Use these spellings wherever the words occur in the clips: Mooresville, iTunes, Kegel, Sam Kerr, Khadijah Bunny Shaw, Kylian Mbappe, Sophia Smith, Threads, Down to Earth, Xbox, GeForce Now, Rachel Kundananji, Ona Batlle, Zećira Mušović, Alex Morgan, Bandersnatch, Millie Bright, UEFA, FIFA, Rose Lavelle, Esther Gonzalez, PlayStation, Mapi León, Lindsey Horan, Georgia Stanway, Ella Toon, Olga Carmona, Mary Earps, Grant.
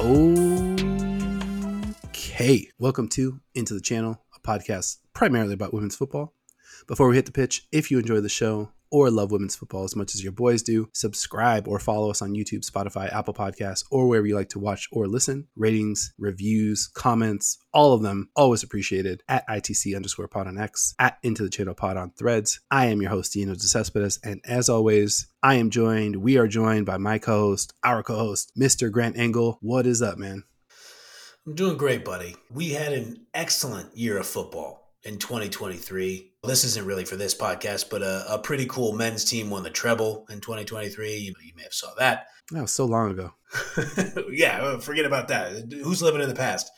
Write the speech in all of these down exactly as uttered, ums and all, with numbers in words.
Okay, welcome to Into the Channel, a podcast primarily about women's football. Before we hit the pitch, if you enjoy the show or love women's football as much as your boys do, subscribe or follow us on YouTube, Spotify, Apple Podcasts, or wherever you like to watch or listen. Ratings, reviews, comments, all of them, always appreciated. At I T C underscore pod on X, at Into the Channel pod on Threads. I am your host, Dino de Cespedes, and as always, I am joined, we are joined by my co-host, our co-host, Mister Grant Engel. What is up, man? I'm doing great, buddy. We had an excellent year of football in twenty twenty-three. This isn't really for this podcast, but a, a pretty cool men's team won the treble in twenty twenty-three. You, you may have saw that. That was so long ago. Yeah, forget about that. Who's living in the past?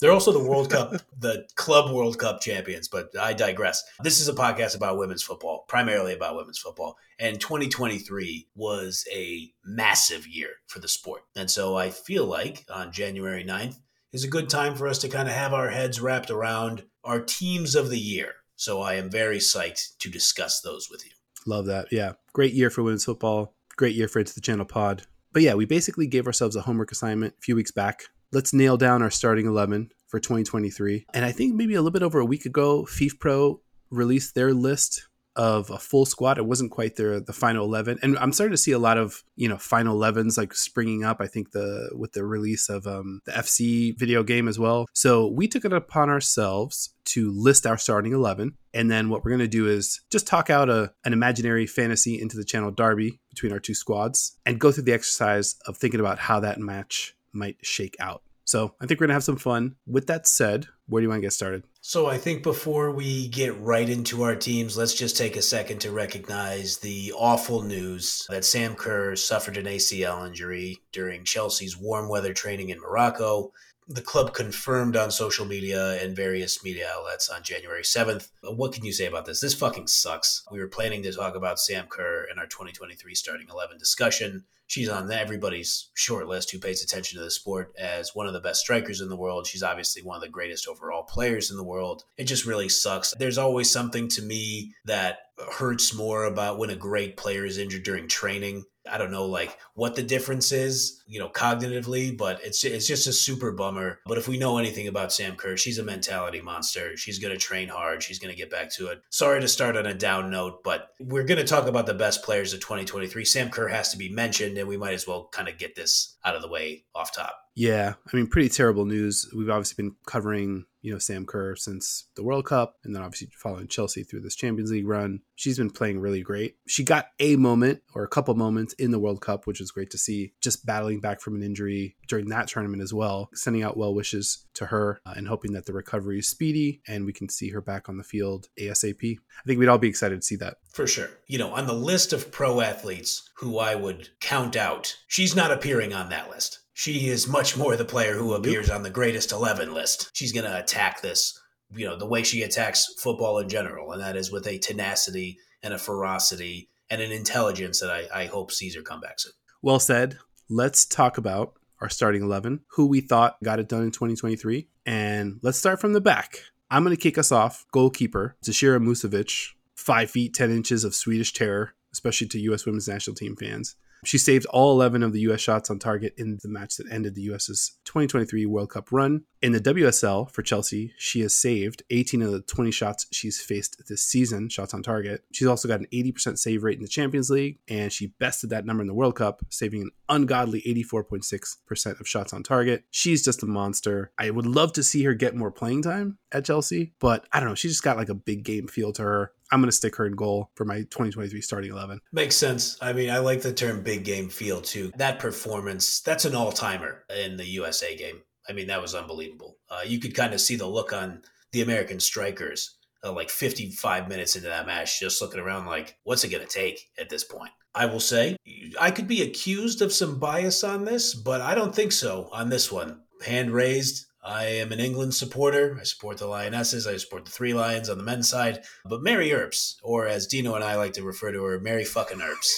They're also the World Cup, the Club World Cup champions, but I digress. This is a podcast about women's football, primarily about women's football. And twenty twenty-three was a massive year for the sport. And so I feel like on January ninth is a good time for us to kind of have our heads wrapped around our teams of the year. So I am very psyched to discuss those with you. Love that. Yeah. Great year for women's football. Great year for Into the Channel pod. But yeah, we basically gave ourselves a homework assignment a few weeks back. Let's nail down our starting eleven for twenty twenty-three. And I think maybe a little bit over a week ago, FIFA Pro released their list of a full squad. It wasn't quite their the final eleven. And I'm starting to see a lot of, you know, final elevens like springing up, I think, the with the release of um, the F C video game as well. So we took it upon ourselves to list our starting eleven. And then what we're going to do is just talk out a, an imaginary fantasy Into the Channel derby between our two squads and go through the exercise of thinking about how that match might shake out. So I think we're going to have some fun. With that said, where do you want to get started? So I think before we get right into our teams, let's just take a second to recognize the awful news that Sam Kerr suffered an A C L injury during Chelsea's warm weather training in Morocco. The club confirmed on social media and various media outlets on January seventh. What can you say about this? This fucking sucks. We were planning to talk about Sam Kerr in our twenty twenty-three starting eleven discussion. She's on everybody's short list who pays attention to the sport as one of the best strikers in the world. She's obviously one of the greatest overall players in the world. It just really sucks. There's always something to me that hurts more about when a great player is injured during training. I don't know, like, what the difference is, you know, cognitively, but it's it's just a super bummer. But if we know anything about Sam Kerr, she's a mentality monster. She's going to train hard. She's going to get back to it. Sorry to start on a down note, but we're going to talk about the best players of twenty twenty-three. Sam Kerr has to be mentioned, and we might as well kind of get this out of the way off top. Yeah, I mean, pretty terrible news. We've obviously been covering, you know, Sam Kerr since the World Cup and then obviously following Chelsea through this Champions League run. She's been playing really great. She got a moment or a couple moments in the World Cup, which was great to see, just battling back from an injury during that tournament as well, sending out well wishes to her uh, and hoping that the recovery is speedy and we can see her back on the field ASAP. I think we'd all be excited to see that. For sure. You know, on the list of pro athletes who I would count out, she's not appearing on that list. She is much more the player who appears on the greatest eleven list. She's going to attack this, you know, the way she attacks football in general, and that is with a tenacity and a ferocity and an intelligence that I, I hope sees her come back soon. Well said. Let's talk about our starting eleven, who we thought got it done in twenty twenty-three. And let's start from the back. I'm going to kick us off. Goalkeeper, Zećira Mušović, five feet ten inches of Swedish terror, especially to U S women's national team fans. She saved all eleven of the U S shots on target in the match that ended the U S's twenty twenty-three World Cup run. In the W S L for Chelsea, she has saved eighteen of the twenty shots she's faced this season, shots on target. She's also got an eighty percent save rate in the Champions League, and she bested that number in the World Cup, saving an ungodly eighty-four point six percent of shots on target. She's just a monster. I would love to see her get more playing time at Chelsea, but I don't know. She just got like a big game feel to her. I'm going to stick her in goal for my twenty twenty-three starting eleven. Makes sense. I mean, I like the term big game feel too. That performance, that's an all-timer in the U S A game. I mean, that was unbelievable. Uh, you could kind of see the look on the American strikers uh, like fifty-five minutes into that match, just looking around like, what's it going to take at this point? I will say, I could be accused of some bias on this, but I don't think so on this one. Hand raised. I am an England supporter. I support the Lionesses. I support the Three Lions on the men's side. But Mary Earps, or as Dino and I like to refer to her, Mary fucking Earps.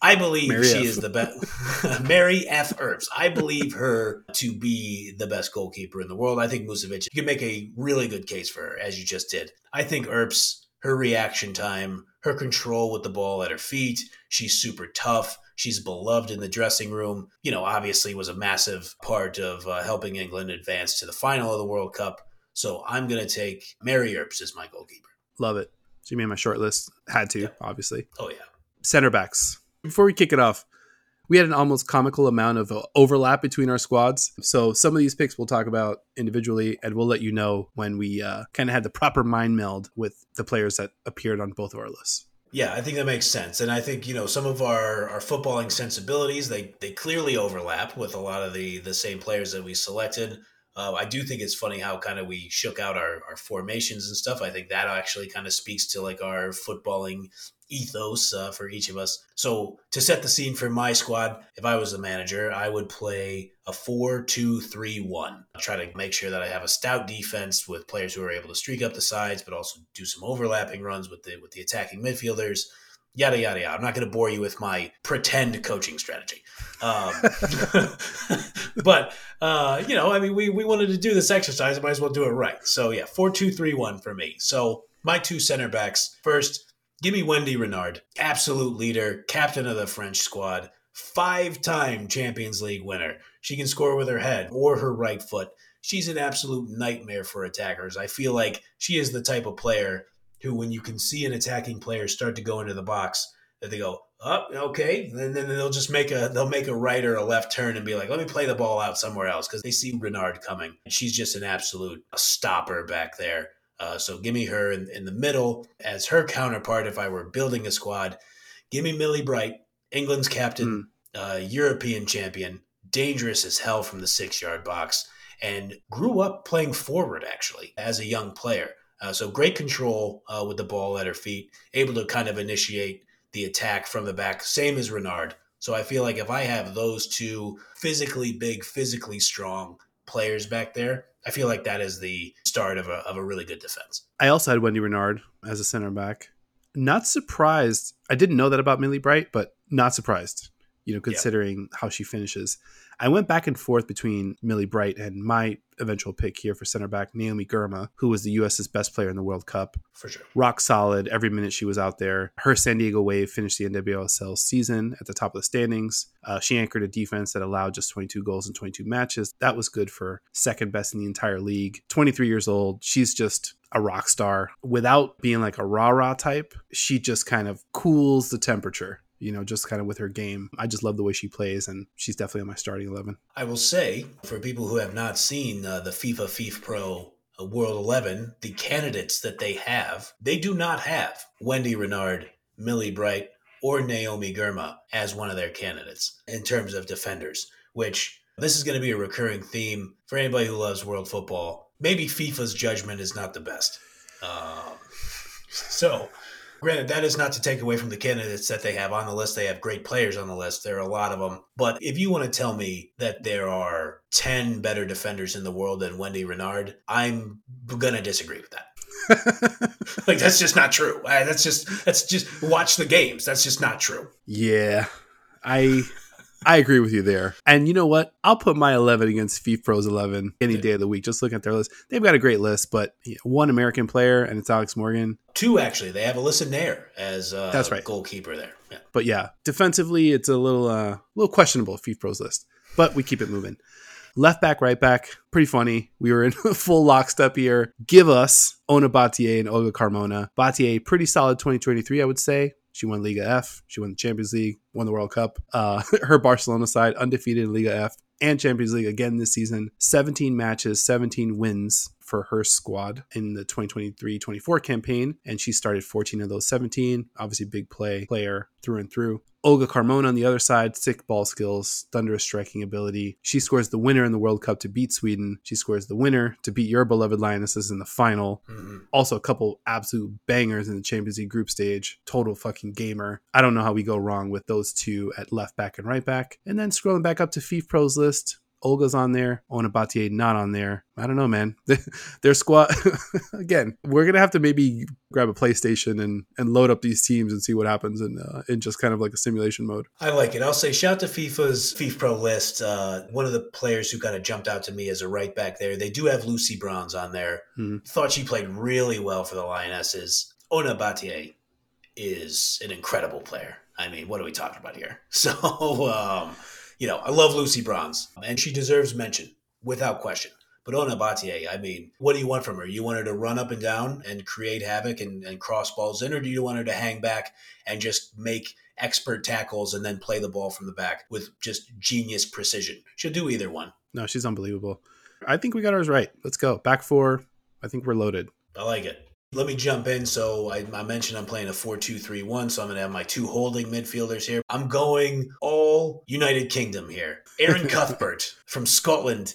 I believe Mary she F. is the best. Mary F. Earps. I believe her to be the best goalkeeper in the world. I think Mušović, you can make a really good case for her, as you just did. I think Earps, her reaction time, her control with the ball at her feet, she's super tough. She's beloved in the dressing room. You know, obviously was a massive part of uh, helping England advance to the final of the World Cup. So I'm going to take Mary Earps as my goalkeeper. Love it. She made my short list. Had to, yeah. Obviously. Oh, yeah. Center backs. Before we kick it off, we had an almost comical amount of overlap between our squads. So some of these picks we'll talk about individually, and we'll let you know when we uh, kind of had the proper mind meld with the players that appeared on both of our lists. Yeah, I think that makes sense. And I think, you know, some of our, our footballing sensibilities, they, they clearly overlap with a lot of the, the same players that we selected. Uh, I do think it's funny how kind of we shook out our, our formations and stuff. I think that actually kind of speaks to like our footballing ethos uh, for each of us. So to set the scene for my squad, if I was the manager, I would play a four two three one. I'll try to make sure that I have a stout defense with players who are able to streak up the sides, but also do some overlapping runs with the with the attacking midfielders. Yada, yada, yada. I'm not going to bore you with my pretend coaching strategy. Um, but, uh, you know, I mean, we, we wanted to do this exercise. I might as well do it right. So, yeah, four two three one for me. So my two center backs. First, give me Wendie Renard, absolute leader, captain of the French squad, five-time Champions League winner. She can score with her head or her right foot. She's an absolute nightmare for attackers. I feel like she is the type of player who, when you can see an attacking player start to go into the box, that they go, oh, okay, and then they'll just make a they'll make a right or a left turn and be like, let me play the ball out somewhere else, because they see Renard coming. She's just an absolute stopper back there. Uh, so give me her in, in the middle as her counterpart. If I were building a squad, give me Millie Bright, England's captain, mm. uh, European champion, dangerous as hell from the six-yard box, and grew up playing forward, actually, as a young player. Uh, so great control uh, with the ball at her feet, able to kind of initiate the attack from the back, same as Renard. So I feel like if I have those two physically big, physically strong players back there, I feel like that is the start of a of a really good defense. I also had Wendie Renard as a center back. Not surprised. I didn't know that about Millie Bright, but not surprised, you know, considering yep. how she finishes. I went back and forth between Millie Bright and my eventual pick here for center back, Naomi Girma, who was the U S's best player in the World Cup. For sure. Rock solid every minute she was out there. Her San Diego Wave finished the N W S L season at the top of the standings. Uh, she anchored a defense that allowed just twenty-two goals in twenty-two matches. That was good for second best in the entire league. twenty-three years old. She's just a rock star. Without being like a rah-rah type, she just kind of cools the temperature, you know, just kind of with her game. I just love the way she plays, and she's definitely on my starting eleven. I will say, for people who have not seen uh, the FIFA FIFA Pro World eleven, the candidates that they have, they do not have Wendie Renard, Millie Bright, or Naomi Girma as one of their candidates in terms of defenders, which this is going to be a recurring theme for anybody who loves world football. Maybe FIFA's judgment is not the best. Um, so... Granted, that is not to take away from the candidates that they have on the list. They have great players on the list. There are a lot of them. But if you want to tell me that there are ten better defenders in the world than Wendie Renard, I'm going to disagree with that. Like, that's just not true. That's just, that's just watch the games. That's just not true. Yeah, I... I agree with you there. And you know what? I'll put my eleven against FIFA Pro's eleven any day of the week. Just looking at their list. They've got a great list, but one American player, and it's Alex Morgan. Two, actually. They have Alyssa Nair as a That's right. goalkeeper there. Yeah. But yeah, defensively, it's a little uh, little questionable, FIFA Pro's list. But we keep it moving. Left back, right back, pretty funny. We were in full lockstep here. Give us Ona Batlle and Olga Carmona. Batlle, pretty solid twenty twenty-three, I would say. She won Liga F. She won the Champions League, won the World Cup. Uh, her Barcelona side, undefeated in Liga F and Champions League again this season. seventeen matches, seventeen wins for her squad in the twenty twenty-three twenty-four campaign. And she started fourteen of those seventeen. Obviously, big play player through and through. Olga Carmona on the other side, sick ball skills, thunderous striking ability. She scores the winner in the World Cup to beat Sweden. She scores the winner to beat your beloved Lionesses in the final. Mm-hmm. Also a couple absolute bangers in the Champions League group stage. Total fucking gamer. I don't know how we go wrong with those two at left back and right back. And then scrolling back up to FIFA Pro's list, Olga's on there. Ona Batlle not on there. I don't know, man. Their squad, again, we're going to have to maybe grab a PlayStation and, and load up these teams and see what happens in, uh, in just kind of like a simulation mode. I like it. I'll say shout to FIFA's FIFA Pro list. Uh, one of the players who kind of jumped out to me as a right back there, they do have Lucy Bronze on there. Mm-hmm. Thought she played really well for the Lionesses. Ona Batlle is an incredible player. I mean, what are we talking about here? So, um, you know, I love Lucy Bronze, and she deserves mention without question. But Ona Batlle, I mean, what do you want from her? You want her to run up and down and create havoc and, and cross balls in, or do you want her to hang back and just make expert tackles and then play the ball from the back with just genius precision? She'll do either one. No, she's unbelievable. I think we got ours right. Let's go. Back four. I think we're loaded. I like it. Let me jump in. So I, I mentioned I'm playing a four two three one, so I'm going to have my two holding midfielders here. I'm going all United Kingdom here. Aaron Cuthbert from Scotland.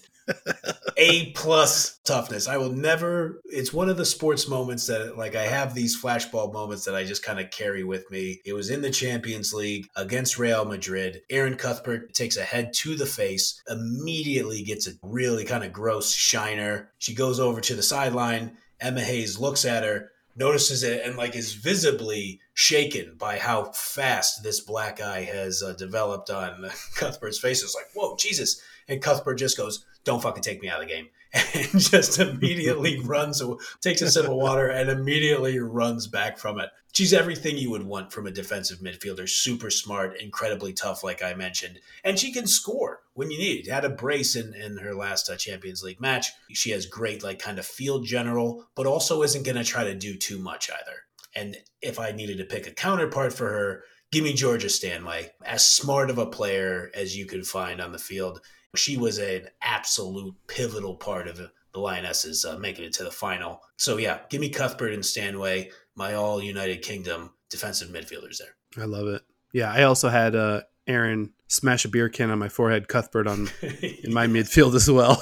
A plus toughness. I will never, it's one of the sports moments that, like, I have these flashbulb moments that I just kind of carry with me. It was in the Champions League against Real Madrid. Aaron Cuthbert takes a head to the face, immediately gets a really kind of gross shiner. She goes over to the sideline. Emma Hayes looks at her, notices it, and like is visibly shaken by how fast this black eye has uh, developed on Cuthbert's face. It's like, whoa, Jesus. And Cuthbert just goes, don't fucking take me out of the game. And just immediately runs, takes a sip of water and immediately runs back from it. She's everything you would want from a defensive midfielder. Super smart, incredibly tough, like I mentioned. And she can score when you need it. Had a brace in, in her last uh, Champions League match. She has great, like, kind of field general, but also isn't going to try to do too much either. And if I needed to pick a counterpart for her, give me Georgia Stanway. As smart of a player as you could find on the field. She was an absolute pivotal part of the Lionesses uh, making it to the final. So, yeah, give me Cuthbert and Stanway, my all United Kingdom defensive midfielders there. I love it. Yeah, I also had uh, Aaron smash a beer can on my forehead, Cuthbert on in my midfield as well.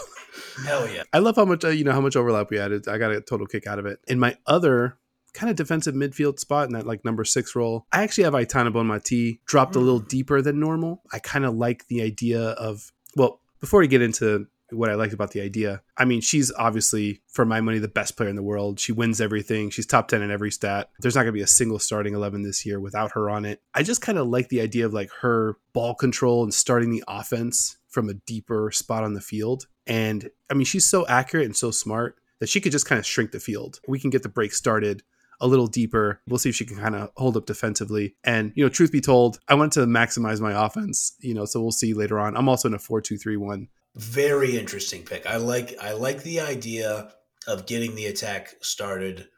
Hell yeah. I love how much, uh, you know, how much overlap we had. I got a total kick out of it. In my other kind of defensive midfield spot in that, like, number six role, I actually have Aitana Bonmati dropped mm. a little deeper than normal. I kind of like the idea of, well, before we get into what I liked about the idea, I mean, she's obviously, for my money, the best player in the world. She wins everything. She's top ten in every stat. There's not going to be a single starting eleven this year without her on it. I just kind of like the idea of, like, her ball control and starting the offense from a deeper spot on the field. And I mean, she's so accurate and so smart that she could just kind of shrink the field. We can get the break started a little deeper. We'll see if she can kind of hold up defensively. And, you know, truth be told, I want to maximize my offense, you know, so we'll see later on. I'm also in a four two three one. Very interesting pick. I like I like the idea of getting the attack started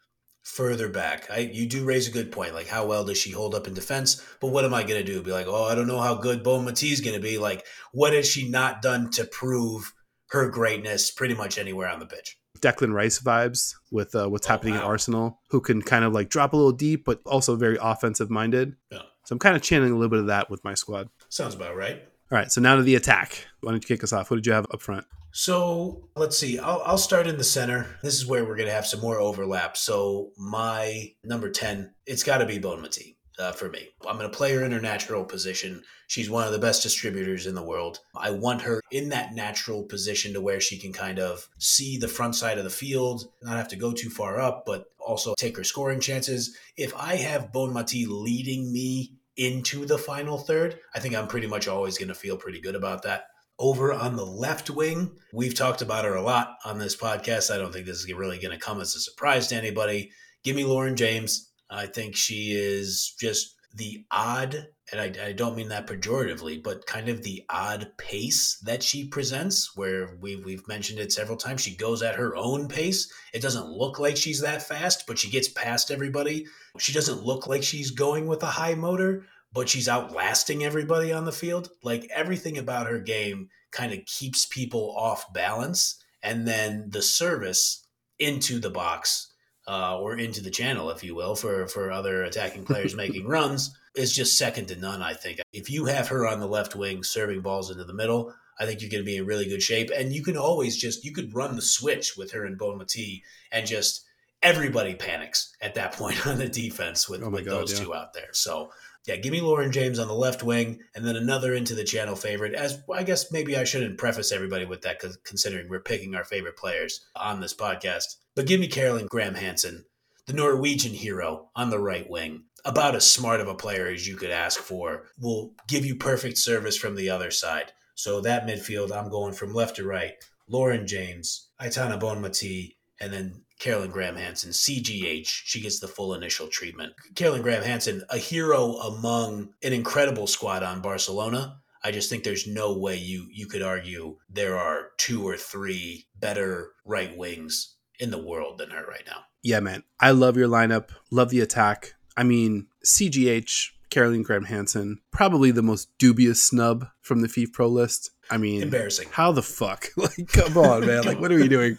further back. I, you do raise a good point. Like, how well does she hold up in defense? But what am I going to do? Be like, oh, I don't know how good Bonmati is going to be. Like, what has she not done to prove her greatness pretty much anywhere on the pitch? Declan Rice vibes with uh, what's oh, happening wow. at Arsenal, who can kind of, like, drop a little deep, but also very offensive minded. Yeah. So I'm kind of channeling a little bit of that with my squad. Sounds about right. All right. So now to the attack. Why don't you kick us off? What did you have up front? So let's see. I'll, I'll start in the center. This is where we're going to have some more overlap. So my number ten, it's got to be Bonmati. Uh, for me. I'm going to play her in her natural position. She's one of the best distributors in the world. I want her in that natural position to where she can kind of see the front side of the field, not have to go too far up, but also take her scoring chances. If I have Bonmati leading me into the final third, I think I'm pretty much always going to feel pretty good about that. Over on the left wing, we've talked about her a lot on this podcast. I don't think this is really going to come as a surprise to anybody. Give me Lauren James. I think she is just the odd, and I, I don't mean that pejoratively, but kind of the odd pace that she presents, where we, we've mentioned it several times. She goes at her own pace. It doesn't look like she's that fast, but she gets past everybody. She doesn't look like she's going with a high motor, but she's outlasting everybody on the field. Like, everything about her game kind of keeps people off balance. And then the service into the box Uh, or into the channel, if you will, for, for other attacking players making runs, is just second to none, I think. If you have her on the left wing serving balls into the middle, I think you're going to be in really good shape. And you can always just, you could run the switch with her and Bonmati, and just everybody panics at that point on the defense with, oh with God, those yeah. two out there. So, yeah, give me Lauren James on the left wing, and then another into the channel favorite. As I guess maybe I shouldn't preface everybody with that, because considering we're picking our favorite players on this podcast. But give me Caroline Graham Hansen, the Norwegian hero on the right wing, about as smart of a player as you could ask for, will give you perfect service from the other side. So that midfield, I'm going from left to right, Lauren James, Aitana Bonmati, And then Caroline Graham Hansen, C G H, she gets the full initial treatment. Caroline Graham Hansen, a hero among an incredible squad on Barcelona. I just think there's no way you you could argue there are two or three better right wings in the world than her right now. Yeah, man. I love your lineup. Love the attack. I mean, C G H, Caroline Graham Hansen, probably the most dubious snub from the F I F Pro list. I mean, embarrassing. How the fuck? Like, come on, man. Like, what are we doing?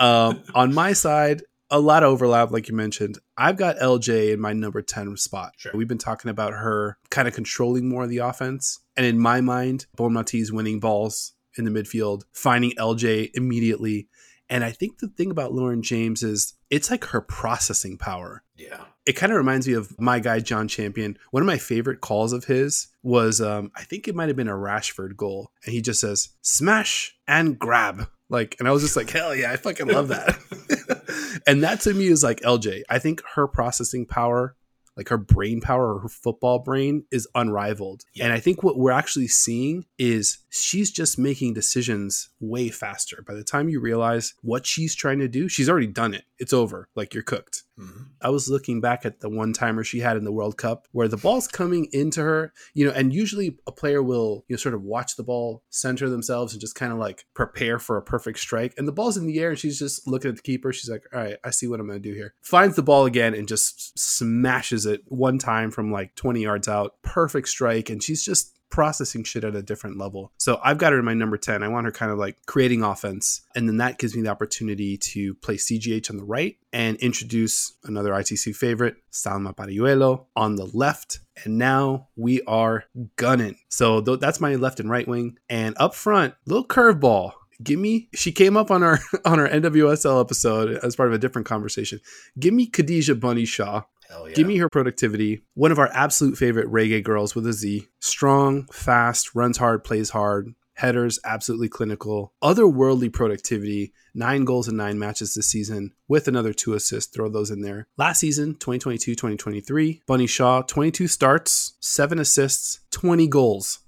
Um, on my side, a lot of overlap, like you mentioned. I've got L J in my number ten spot. Sure. We've been talking about her kind of controlling more of the offense. And in my mind, Bonmati's winning balls in the midfield, finding L J immediately. And I think the thing about Lauren James is it's like her processing power. Yeah. It kind of reminds me of my guy, John Champion. One of my favorite calls of his was, um, I think it might have been a Rashford goal. And he just says, smash and grab. Like, and I was just like, hell yeah, I fucking love that. And that to me is like L J. I think her processing power, like her brain power or her football brain, is unrivaled. Yeah. And I think what we're actually seeing is she's just making decisions way faster. By the time you realize what she's trying to do, she's already done it. It's over. Like, you're cooked. Mm-hmm. I was looking back at the one timer she had in the World Cup where the ball's coming into her, you know, and usually a player will, you know, sort of watch the ball center themselves and just kind of like prepare for a perfect strike. And the ball's in the air and she's just looking at the keeper. She's like, all right, I see what I'm going to do here. Finds the ball again and just smashes it one time from like twenty yards out. Perfect strike. And she's just processing shit at a different level. So I've got her in my number ten. I want her kind of like creating offense. And then that gives me the opportunity to play C G H on the right and introduce another I T C favorite, Salma Paralluelo, on the left. And now we are gunning. So th- that's my left and right wing. And up front, little curveball. Give me, she came up on our on our N W S L episode as part of a different conversation. Give me Khadijah Bunny Shaw. Yeah. Give me her productivity. One of our absolute favorite reggae girls with a Z. Strong, fast, runs hard, plays hard. Headers, absolutely clinical. Otherworldly productivity. Nine goals in nine matches this season with another two assists. Throw those in there. Last season, twenty twenty-two twenty twenty-three, Bunny Shaw, twenty-two starts, seven assists, twenty goals.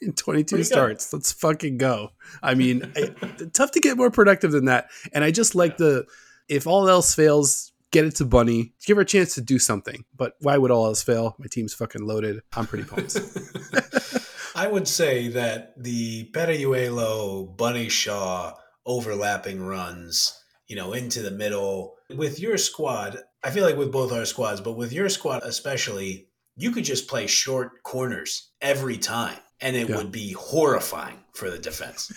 In twenty-two starts. Good. Let's fucking go. I mean, I, tough to get more productive than that. And I just like yeah. the, if all else fails, get it to Bunny. Give her a chance to do something. But why would all else fail? My team's fucking loaded. I'm pretty pumped. I would say that the Paralluelo, Bunny Shaw overlapping runs, you know, into the middle. With your squad, I feel like with both our squads, but with your squad especially, you could just play short corners every time. And it yeah. would be horrifying for the defense.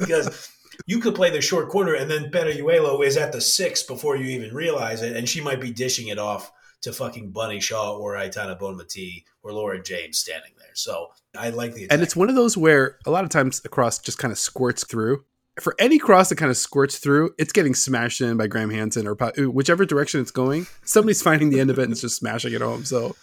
Because you could play the short corner and then Paralluelo is at the six before you even realize it. And she might be dishing it off to fucking Bunny Shaw or Aitana Bonmati or Lauren James standing there. So I like the attack. And it's one of those where a lot of times the cross just kind of squirts through. For any cross that kind of squirts through, it's getting smashed in by Graham Hansen or whichever direction it's going. Somebody's finding the end of it and it's just smashing it home. So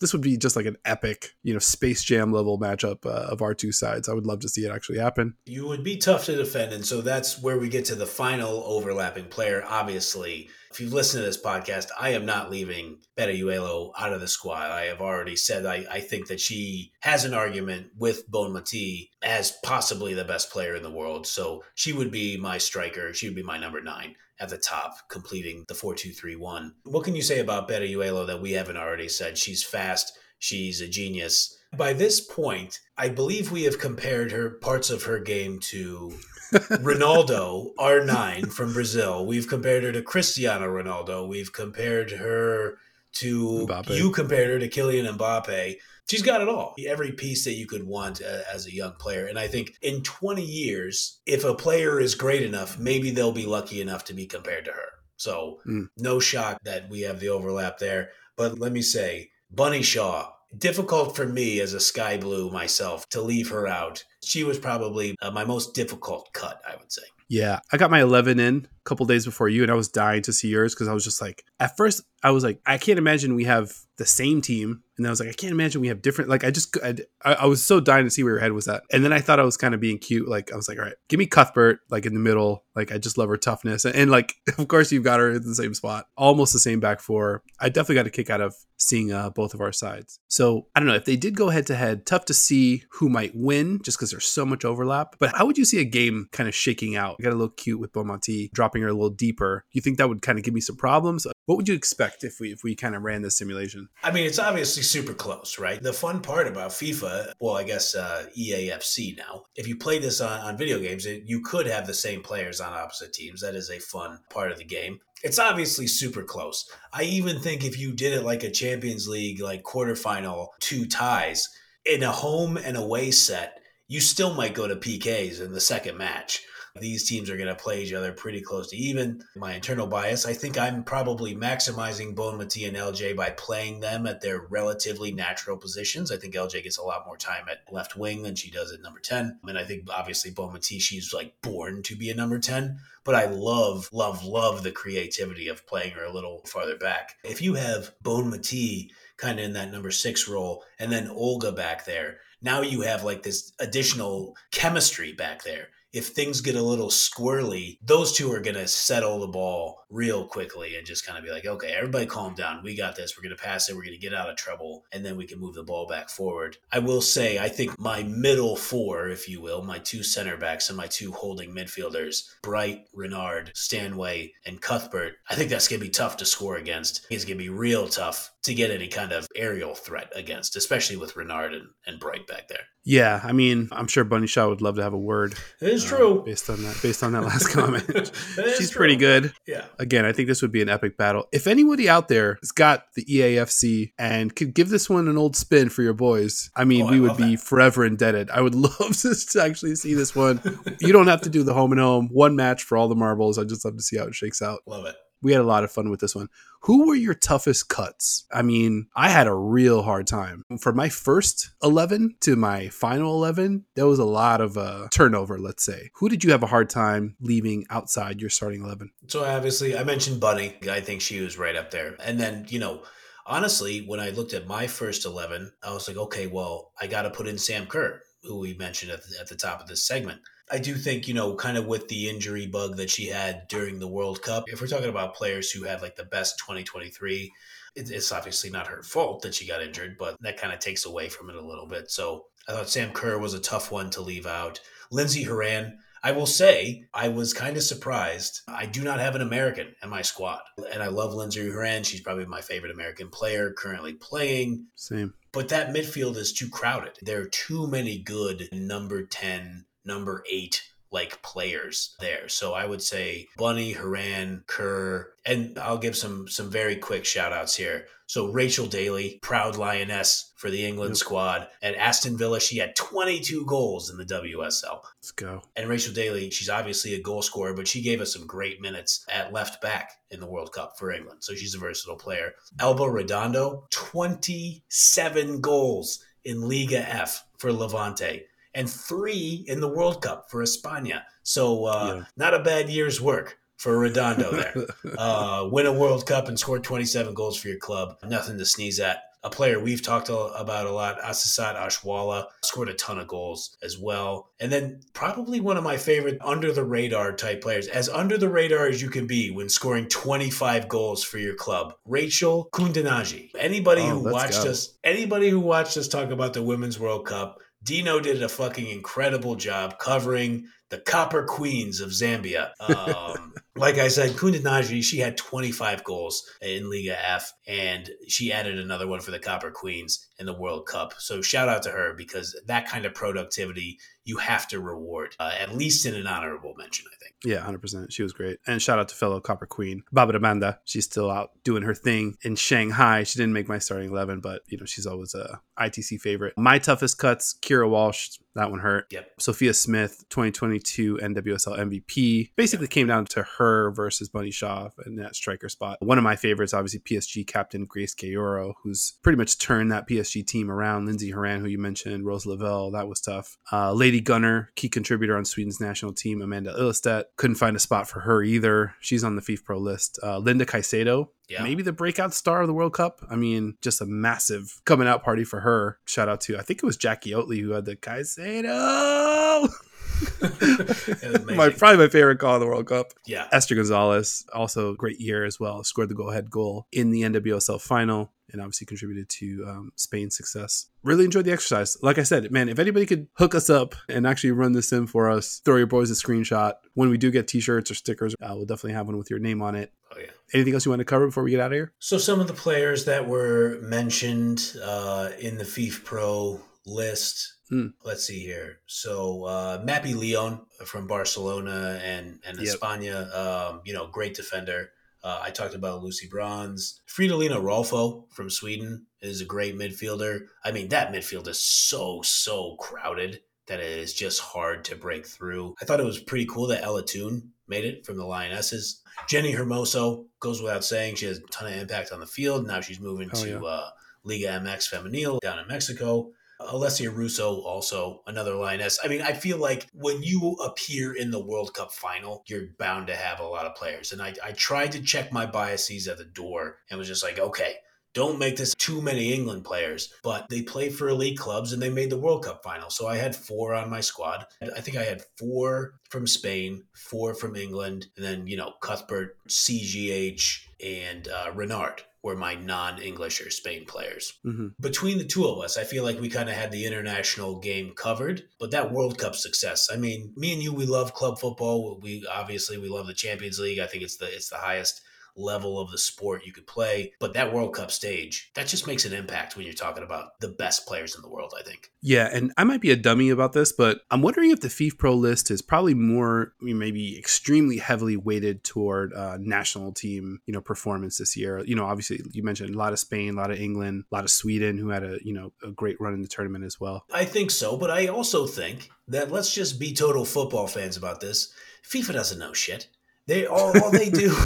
this would be just like an epic, you know, Space Jam level matchup uh, of our two sides. I would love to see it actually happen. You would be tough to defend. And so that's where we get to the final overlapping player. Obviously, if you've listened to this podcast, I am not leaving Paralluelo out of the squad. I have already said I, I think that she has an argument with Bonmati as possibly the best player in the world. So she would be my striker. She would be my number nine at the top, completing the four two three one. What can you say about Paralluelo that we haven't already said? She's fast. She's a genius. By this point, I believe we have compared her parts of her game to Ronaldo, R nine from Brazil. We've compared her to Cristiano Ronaldo. We've compared her to Mbappe. You compared her to Kylian Mbappe. She's got it all. Every piece that you could want as a young player. And I think in twenty years, if a player is great enough, maybe they'll be lucky enough to be compared to her. So mm. no shock that we have the overlap there. But let me say, Bunny Shaw, difficult for me as a sky blue myself to leave her out. She was probably uh, my most difficult cut, I would say. Yeah, I got my eleven in a couple days before you, and I was dying to see yours because I was just like, at first, I was like, I can't imagine we have the same team. And I was like, I can't imagine we have different, like, I just, I, I was so dying to see where your head was at. And then I thought I was kind of being cute. Like, I was like, all right, give me Cuthbert, like in the middle. Like, I just love her toughness. And, and like, of course, you've got her in the same spot, almost the same back four. I definitely got a kick out of seeing uh, both of our sides. So I don't know if they did go head to head, tough to see who might win just because there's so much overlap. But how would you see a game kind of shaking out? I got a little cute with Bonmati dropping dropping her a little deeper, you think that would kind of give me some problems? What would you expect if we if we kind of ran this simulation? I mean, it's obviously super close, right? The fun part about FIFA, well, I guess uh, E A F C now, if you play this on, on video games, it, you could have the same players on opposite teams. That is a fun part of the game. It's obviously super close. I even think if you did it like a Champions League, like quarterfinal, two ties in a home and away set, you still might go to P Ks in the second match. These teams are going to play each other pretty close to even. My internal bias, I think I'm probably maximizing Bonmati and L J by playing them at their relatively natural positions. I think L J gets a lot more time at left wing than she does at number ten. And I think, obviously, Bonmati, she's like born to be a number ten. But I love, love, love the creativity of playing her a little farther back. If you have Bonmati kind of in that number six role and then Olga back there, now you have like this additional chemistry back there. If things get a little squirrely, those two are going to settle the ball real quickly and just kind of be like, okay, everybody calm down. We got this. We're going to pass it. We're going to get out of trouble. And then we can move the ball back forward. I will say, I think my middle four, if you will, my two center backs and my two holding midfielders, Bright, Renard, Stanway, and Cuthbert, I think that's going to be tough to score against. It's going to be real tough to get any kind of aerial threat against, especially with Renard and, and Bright back there. Yeah, I mean, I'm sure Bunny Shaw would love to have a word. It is uh, true. Based on that, based on that last comment. She's true. Pretty good. Yeah. Again, I think this would be an epic battle. If anybody out there has got the E A F C and could give this one an old spin for your boys, I mean, oh, we I would be that. forever indebted. I would love to actually see this one. You don't have to do the home and home. One match for all the marbles. I'd just love to see how it shakes out. Love it. We had a lot of fun with this one. Who were your toughest cuts? I mean, I had a real hard time. From my first eleven to my final eleven, there was a lot of uh, turnover, let's say. Who did you have a hard time leaving outside your starting eleven? So obviously, I mentioned Bunny. I think she was right up there. And then, you know, honestly, when I looked at my first eleven, I was like, okay, well, I got to put in Sam Kerr, who we mentioned at the, at the top of this segment. I do think, you know, kind of with the injury bug that she had during the World Cup, if we're talking about players who had like the best twenty twenty-three, it's obviously not her fault that she got injured, but that kind of takes away from it a little bit. So I thought Sam Kerr was a tough one to leave out. Lindsey Horan, I will say I was kind of surprised. I do not have an American in my squad, and I love Lindsey Horan. She's probably my favorite American player currently playing. Same. But that midfield is too crowded. There are too many good number ten, number eight like players there. So I would say Bunny, Horan, Kerr, and I'll give some some very quick shout outs here. So Rachel Daly, proud lioness for the England yep. squad. At Aston Villa, she had twenty-two goals in the W S L. Let's go. And Rachel Daly, she's obviously a goal scorer, but she gave us some great minutes at left back in the World Cup for England. So she's a versatile player. Elba Redondo, twenty-seven goals in Liga F for Levante. And three in the World Cup for España. So uh, yeah. not a bad year's work for Redondo there. uh, win a World Cup and score twenty-seven goals for your club. Nothing to sneeze at. A player we've talked about a lot, Asisat Oshoala, scored a ton of goals as well. And then probably one of my favorite under-the-radar type players, as under-the-radar as you can be when scoring twenty-five goals for your club, Rachel Kundananji. Anybody oh, who watched go. us, anybody who watched us talk about the Women's World Cup, Dino did a fucking incredible job covering the Copper Queens of Zambia. Um, like I said, Kundananji, she had twenty-five goals in Liga F, and she added another one for the Copper Queens in the World Cup. So shout out to her, because that kind of productivity you have to reward, uh, at least in an honorable mention, I think. Yeah, one hundred percent. She was great. And shout out to fellow Copper Queen, Baba Banda. She's still out doing her thing in Shanghai. She didn't make my starting eleven, but you know she's always a I T C favorite. My toughest cuts, Kira Walsh. That one hurt. Yep. Sophia Smith, twenty twenty-two N W S L M V P. Basically yep. came down to her versus Bunny Shaw in that striker spot. One of my favorites, obviously, P S G captain Grace Gaioro, who's pretty much turned that P S G team around. Lindsey Horan, who you mentioned, Rose Lavelle, that was tough. Uh, Lady Gunner, key contributor on Sweden's national team, Amanda Illestat. Couldn't find a spot for her either. She's on the FIFA Pro list. Uh, Linda Caicedo. Yeah. Maybe the breakout star of the World Cup. I mean, just a massive coming out party for her. Shout out to, I think it was Jackie Oatley who had the Caicedo. my probably my favorite call in the World Cup. Yeah. Esther Gonzalez, also great year as well. Scored the go-ahead goal in the N W S L final. and obviously contributed to um, Spain's success. Really enjoyed the exercise. Like I said, man, if anybody could hook us up and actually run this in for us, throw your boys a screenshot. When we do get t-shirts or stickers, uh, we'll definitely have one with your name on it. Oh, yeah. Anything else you want to cover before we get out of here? So some of the players that were mentioned uh, in the FIFA Pro list. Hmm. Let's see here. So uh, Mapi León from Barcelona and, and yep. España, um, you know, great defender. Uh, I talked about Lucy Bronze. Fridolina Rolfö from Sweden is a great midfielder. I mean, that midfield is so, so crowded that it is just hard to break through. I thought it was pretty cool that Ella Toon made it from the Lionesses. Jenny Hermoso goes without saying. She has a ton of impact on the field. Now she's moving oh, to yeah. uh, Liga M X Femenil down in Mexico. Alessia Russo, also another Lioness. I mean, I feel like when you appear in the World Cup final, you're bound to have a lot of players. And I, I tried to check my biases at the door and was just like, okay, don't make this too many England players. But they play for elite clubs and they made the World Cup final. So I had four on my squad. I think I had four from Spain, four from England, and then, you know, Cuthbert, C G H, and uh, Renard were my non-English or Spain players. Mm-hmm. Between the two of us, I feel like we kind of had the international game covered, but that World Cup success, I mean, me and you, we love club football. We obviously, we love the Champions League. I think it's the it's the highest level of the sport you could play. But that World Cup stage, that just makes an impact when you're talking about the best players in the world, I think. Yeah, and I might be a dummy about this, but I'm wondering if the FIFA Pro list is probably more, you know, maybe extremely heavily weighted toward uh, national team, you know, performance this year. You know, obviously you mentioned a lot of Spain, a lot of England, a lot of Sweden, who had a, you know, a great run in the tournament as well. I think so, but I also think that let's just be total football fans about this. FIFA doesn't know shit. They all, all they do,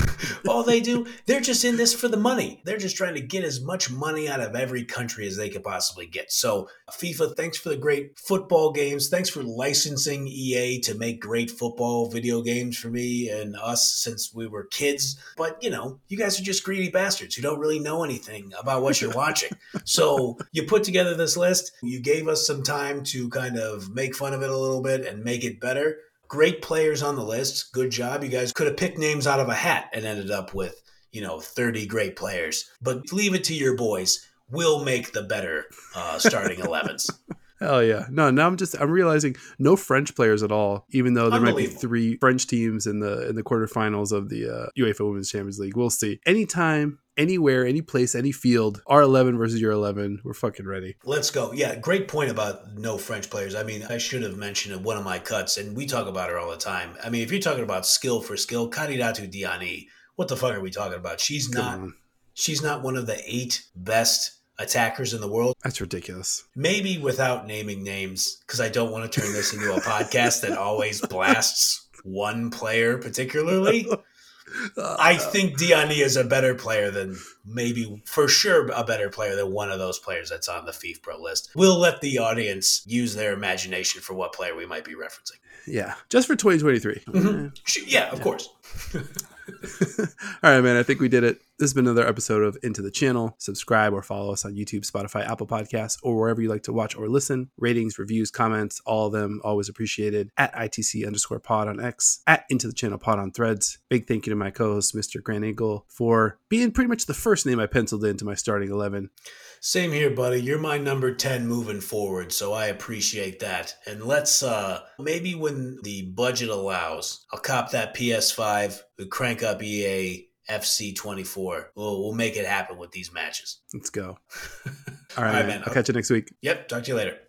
all they do, they're just in this for the money. They're just trying to get as much money out of every country as they could possibly get. So FIFA, thanks for the great football games. Thanks for licensing E A to make great football video games for me and us since we were kids. But, you know, you guys are just greedy bastards who don't really know anything about what you're watching. So you put together this list. You gave us some time to kind of make fun of it a little bit and make it better. Great players on the list. Good job. You guys could have picked names out of a hat and ended up with, you know, thirty great players. But leave it to your boys. We'll make the better uh, starting elevens. Hell yeah. No, now I'm just, I'm realizing no French players at all, even though there might be three French teams in the in the quarterfinals of the uh, UEFA Women's Champions League. We'll see. Anytime, anywhere, any place, any field, our eleven versus your eleven, we're fucking ready. Let's go. Yeah, great point about no French players. I mean, I should have mentioned one of my cuts, and we talk about her all the time. I mean, if you're talking about skill for skill, Karidatu Diani, what the fuck are we talking about? She's not, she's not one of the eight best attackers in the world. That's ridiculous. Maybe without naming names, because I don't want to turn this into a podcast that always blasts one player particularly. Uh, I think Diani is a better player than maybe for sure a better player than one of those players that's on the FIFA Pro list. We'll let the audience use their imagination for what player we might be referencing. Yeah. Just for twenty twenty-three. Mm-hmm. Yeah, of yeah. course. All right, man. I think we did it. This has been another episode of Into the Channel. Subscribe or follow us on YouTube, Spotify, Apple Podcasts, or wherever you like to watch or listen. Ratings, reviews, comments, all of them always appreciated. At I T C underscore pod on X, at Into the Channel pod on Threads. Big thank you to my co-host, Mister Grant Engel, for being pretty much the first name I penciled into my starting eleven. Same here, buddy. You're my number ten moving forward, so I appreciate that. And let's, uh, maybe when the budget allows, I'll cop that P S five, we crank up E A, F C twenty-four. We'll, we'll make it happen with these matches. Let's go. All right, All right man. man. I'll catch you next week. Yep. Talk to you later.